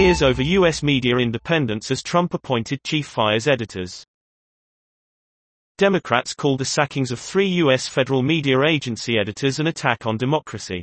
Fears over U.S. media independence as Trump appointed chief fires editors. Democrats call the sackings of 3 U.S. federal media agency editors an attack on democracy.